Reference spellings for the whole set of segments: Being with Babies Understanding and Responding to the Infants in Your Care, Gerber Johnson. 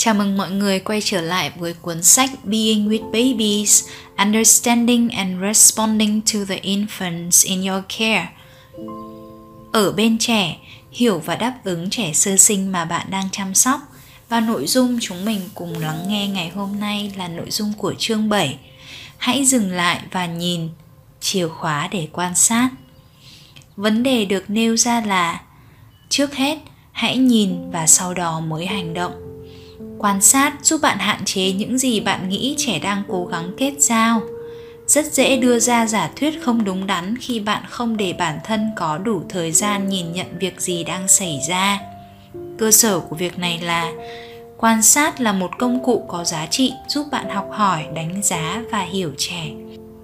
Chào mừng mọi người quay trở lại với cuốn sách Being with Babies, Understanding and Responding to the Infants in Your Care. Ở bên trẻ, hiểu và đáp ứng trẻ sơ sinh mà bạn đang chăm sóc. Và nội dung chúng mình cùng lắng nghe ngày hôm nay là nội dung của chương 7. Hãy dừng lại và nhìn, chìa khóa để quan sát. Vấn đề được nêu ra là trước hết, hãy nhìn và sau đó mới hành động. Quan sát giúp bạn hạn chế những gì bạn nghĩ trẻ đang cố gắng kết giao. Rất dễ đưa ra giả thuyết không đúng đắn khi bạn không để bản thân có đủ thời gian nhìn nhận việc gì đang xảy ra. Cơ sở của việc này là quan sát là một công cụ có giá trị giúp bạn học hỏi, đánh giá và hiểu trẻ.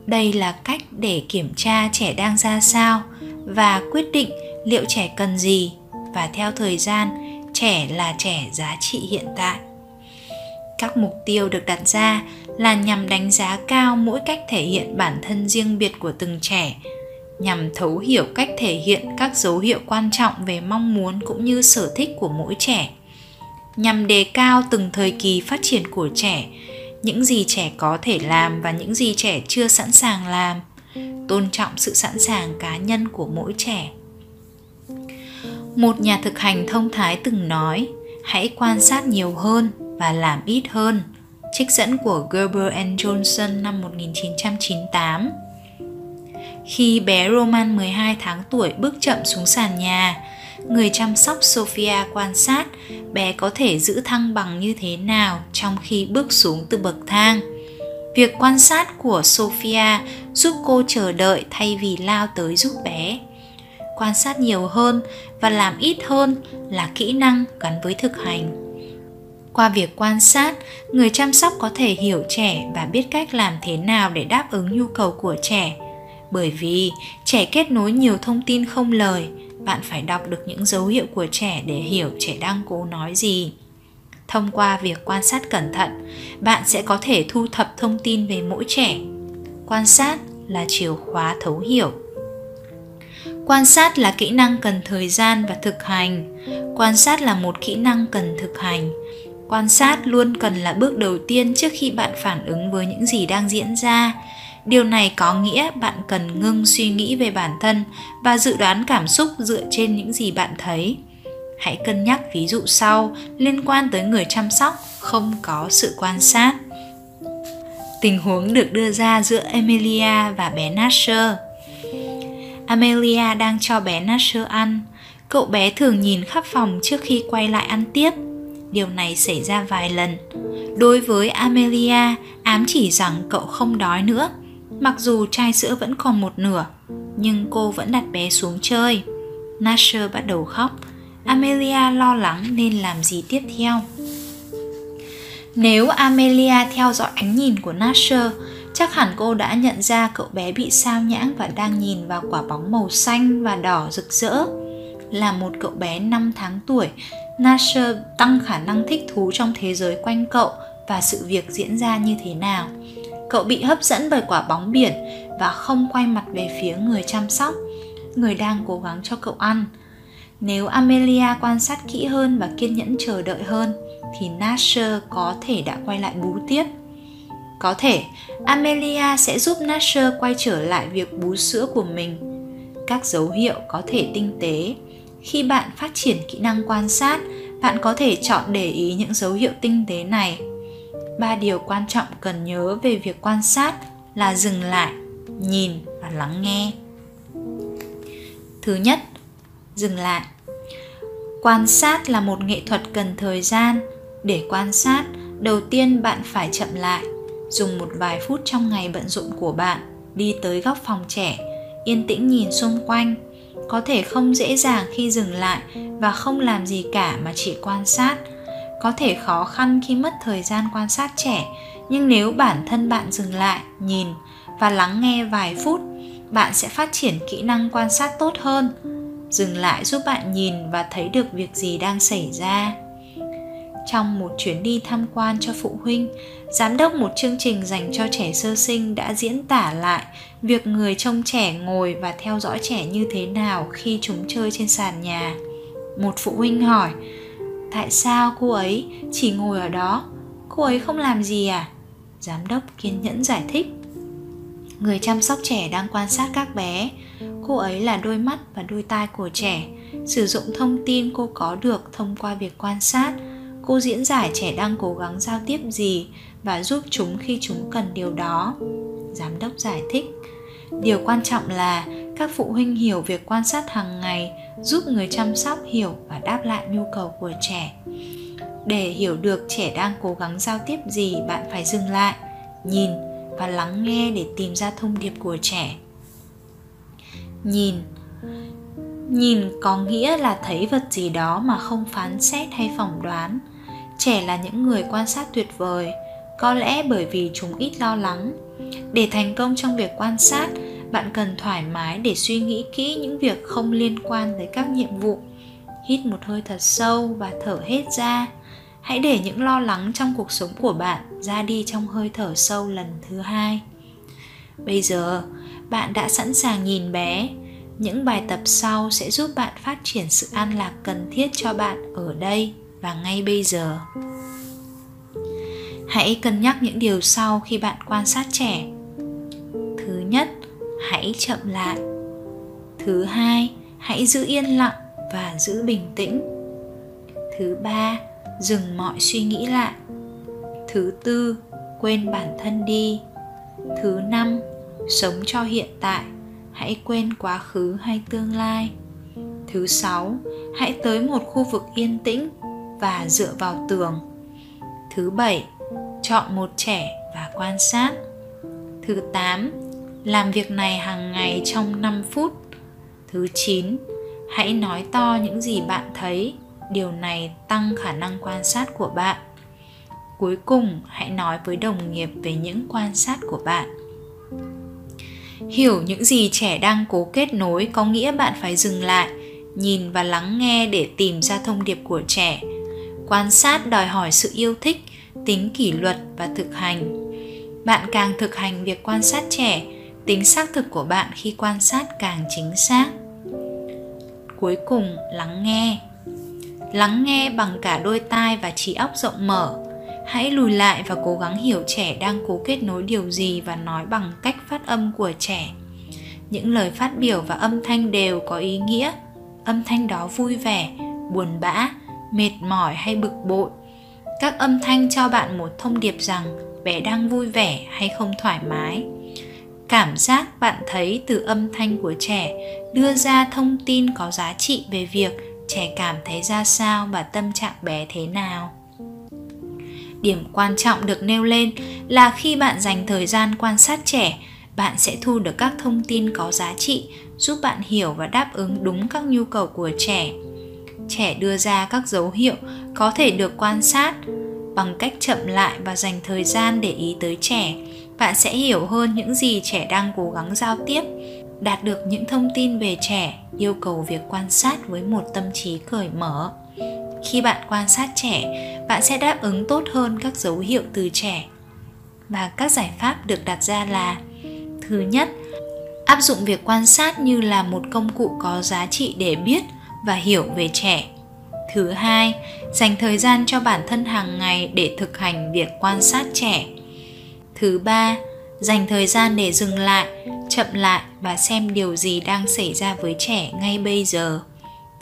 Đây là cách để kiểm tra trẻ đang ra sao và quyết định liệu trẻ cần gì, và theo thời gian, trẻ là trẻ giá trị hiện tại. Các mục tiêu được đặt ra là nhằm đánh giá cao mỗi cách thể hiện bản thân riêng biệt của từng trẻ, nhằm thấu hiểu cách thể hiện các dấu hiệu quan trọng về mong muốn cũng như sở thích của mỗi trẻ, nhằm đề cao từng thời kỳ phát triển của trẻ, những gì trẻ có thể làm và những gì trẻ chưa sẵn sàng làm, tôn trọng sự sẵn sàng cá nhân của mỗi trẻ. Một nhà thực hành thông thái từng nói, hãy quan sát nhiều hơn và làm ít hơn. Trích dẫn của Gerber Johnson năm 1998. Khi bé Roman 12 tháng tuổi bước chậm xuống sàn nhà, người chăm sóc Sophia quan sát bé có thể giữ thăng bằng như thế nào trong khi bước xuống từ bậc thang. Việc quan sát của Sophia giúp cô chờ đợi thay vì lao tới giúp bé. Quan sát nhiều hơn và làm ít hơn là kỹ năng gắn với thực hành. Qua việc quan sát, người chăm sóc có thể hiểu trẻ và biết cách làm thế nào để đáp ứng nhu cầu của trẻ. Bởi vì trẻ kết nối nhiều thông tin không lời, bạn phải đọc được những dấu hiệu của trẻ để hiểu trẻ đang cố nói gì. Thông qua việc quan sát cẩn thận, bạn sẽ có thể thu thập thông tin về mỗi trẻ. Quan sát là chìa khóa thấu hiểu. Quan sát là kỹ năng cần thời gian và thực hành. Quan sát là một kỹ năng cần thực hành. Quan sát luôn cần là bước đầu tiên trước khi bạn phản ứng với những gì đang diễn ra. Điều này có nghĩa bạn cần ngưng suy nghĩ về bản thân và dự đoán cảm xúc dựa trên những gì bạn thấy. Hãy cân nhắc ví dụ sau liên quan tới người chăm sóc không có sự quan sát. Tình huống được đưa ra giữa Amelia và bé Nasher. Amelia đang cho bé Nasher ăn. Cậu bé thường nhìn khắp phòng trước khi quay lại ăn tiếp. Điều này xảy ra vài lần. Đối với Amelia, ám chỉ rằng cậu không đói nữa. Mặc dù chai sữa vẫn còn một nửa, nhưng cô vẫn đặt bé xuống chơi. Nasher bắt đầu khóc. Amelia lo lắng nên làm gì tiếp theo. Nếu Amelia theo dõi ánh nhìn của Nasher, chắc hẳn cô đã nhận ra cậu bé bị sao nhãng và đang nhìn vào quả bóng màu xanh và đỏ rực rỡ. Là một cậu bé 5 tháng tuổi, Nasher tăng khả năng thích thú trong thế giới quanh cậu và sự việc diễn ra như thế nào. Cậu bị hấp dẫn bởi quả bóng biển và không quay mặt về phía người chăm sóc, người đang cố gắng cho cậu ăn. Nếu Amelia quan sát kỹ hơn và kiên nhẫn chờ đợi hơn, thì Nasher có thể đã quay lại bú tiếp. Có thể, Amelia sẽ giúp Nasher quay trở lại việc bú sữa của mình. Các dấu hiệu có thể tinh tế. Khi bạn phát triển kỹ năng quan sát, bạn có thể chọn để ý những dấu hiệu tinh tế này. 3 điều quan trọng cần nhớ về việc quan sát là dừng lại, nhìn và lắng nghe. Thứ nhất, dừng lại. Quan sát là một nghệ thuật cần thời gian. Để quan sát, đầu tiên bạn phải chậm lại. Dùng một vài phút trong ngày bận rộn của bạn, đi tới góc phòng trẻ, yên tĩnh nhìn xung quanh. Có thể không dễ dàng khi dừng lại và không làm gì cả mà chỉ quan sát. Có thể khó khăn khi mất thời gian quan sát trẻ, nhưng nếu bản thân bạn dừng lại, nhìn và lắng nghe vài phút, bạn sẽ phát triển kỹ năng quan sát tốt hơn. Dừng lại giúp bạn nhìn và thấy được việc gì đang xảy ra. Trong một chuyến đi tham quan cho phụ huynh, giám đốc một chương trình dành cho trẻ sơ sinh đã diễn tả lại việc người trông trẻ ngồi và theo dõi trẻ như thế nào khi chúng chơi trên sàn nhà. Một phụ huynh hỏi, Tại sao cô ấy chỉ ngồi ở đó? Cô ấy không làm gì à? Giám đốc kiên nhẫn giải thích. Người chăm sóc trẻ đang quan sát các bé. Cô ấy là đôi mắt và đôi tai của trẻ. Sử dụng thông tin cô có được thông qua việc quan sát. Cô diễn giải trẻ đang cố gắng giao tiếp gì và giúp chúng khi chúng cần điều đó. Giám đốc giải thích. Điều quan trọng là các phụ huynh hiểu việc quan sát hàng ngày, giúp người chăm sóc hiểu và đáp lại nhu cầu của trẻ. Để hiểu được trẻ đang cố gắng giao tiếp gì, bạn phải dừng lại, nhìn và lắng nghe để tìm ra thông điệp của trẻ. Nhìn có nghĩa là thấy vật gì đó mà không phán xét hay phỏng đoán. Trẻ là những người quan sát tuyệt vời, có lẽ bởi vì chúng ít lo lắng. Để thành công trong việc quan sát, bạn cần thoải mái để suy nghĩ kỹ những việc không liên quan tới các nhiệm vụ. Hít một hơi thật sâu và thở hết ra. Hãy để những lo lắng trong cuộc sống của bạn ra đi trong hơi thở sâu lần thứ hai. Bây giờ, bạn đã sẵn sàng nhìn bé. Những bài tập sau sẽ giúp bạn phát triển sự an lạc cần thiết cho bạn ở đây và ngay bây giờ. Hãy cân nhắc những điều sau khi bạn quan sát trẻ. Thứ nhất, hãy chậm lại. Thứ hai, hãy giữ yên lặng và giữ bình tĩnh. Thứ ba, dừng mọi suy nghĩ lại. Thứ tư, quên bản thân đi. Thứ năm, sống cho hiện tại. Hãy quên quá khứ hay tương lai. Thứ sáu, hãy tới một khu vực yên tĩnh và dựa vào tường. Thứ bảy, chọn một trẻ và quan sát. Thứ 8, làm việc này hàng ngày trong 5 phút. Thứ 9, hãy nói to những gì bạn thấy. Điều này tăng khả năng quan sát của bạn. Cuối cùng, hãy nói với đồng nghiệp về những quan sát của bạn. Hiểu những gì trẻ đang cố kết nối có nghĩa bạn phải dừng lại, nhìn và lắng nghe để tìm ra thông điệp của trẻ. Quan sát đòi hỏi sự yêu thích, tính kỷ luật và thực hành. Bạn càng thực hành việc quan sát trẻ, tính xác thực của bạn khi quan sát càng chính xác. Cuối cùng, lắng nghe. Lắng nghe bằng cả đôi tai và trí óc rộng mở. Hãy lùi lại và cố gắng hiểu trẻ đang cố kết nối điều gì và nói bằng cách phát âm của trẻ. Những lời phát biểu và âm thanh đều có ý nghĩa. Âm thanh đó vui vẻ, buồn bã, mệt mỏi hay bực bội. Các âm thanh cho bạn một thông điệp rằng bé đang vui vẻ hay không thoải mái. Cảm giác bạn thấy từ âm thanh của trẻ đưa ra thông tin có giá trị về việc trẻ cảm thấy ra sao và tâm trạng bé thế nào. Điểm quan trọng được nêu lên là khi bạn dành thời gian quan sát trẻ, bạn sẽ thu được các thông tin có giá trị giúp bạn hiểu và đáp ứng đúng các nhu cầu của trẻ. Trẻ đưa ra các dấu hiệu có thể được quan sát. Bằng cách chậm lại và dành thời gian để ý tới trẻ, bạn sẽ hiểu hơn những gì trẻ đang cố gắng giao tiếp, đạt được những thông tin về trẻ, yêu cầu việc quan sát với một tâm trí cởi mở. Khi bạn quan sát trẻ, bạn sẽ đáp ứng tốt hơn các dấu hiệu từ trẻ. Và các giải pháp được đặt ra là: thứ nhất, áp dụng việc quan sát như là một công cụ có giá trị để biết và hiểu về trẻ. Thứ hai, dành thời gian cho bản thân hàng ngày để thực hành việc quan sát trẻ. Thứ ba, dành thời gian để dừng lại, chậm lại và xem điều gì đang xảy ra với trẻ ngay bây giờ.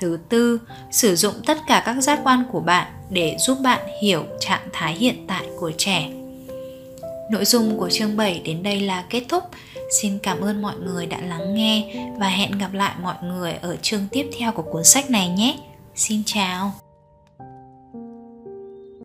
Thứ tư, sử dụng tất cả các giác quan của bạn để giúp bạn hiểu trạng thái hiện tại của trẻ. Nội dung của chương 7 đến đây là kết thúc. Xin cảm ơn mọi người đã lắng nghe và hẹn gặp lại mọi người ở chương tiếp theo của cuốn sách này nhé. Xin chào!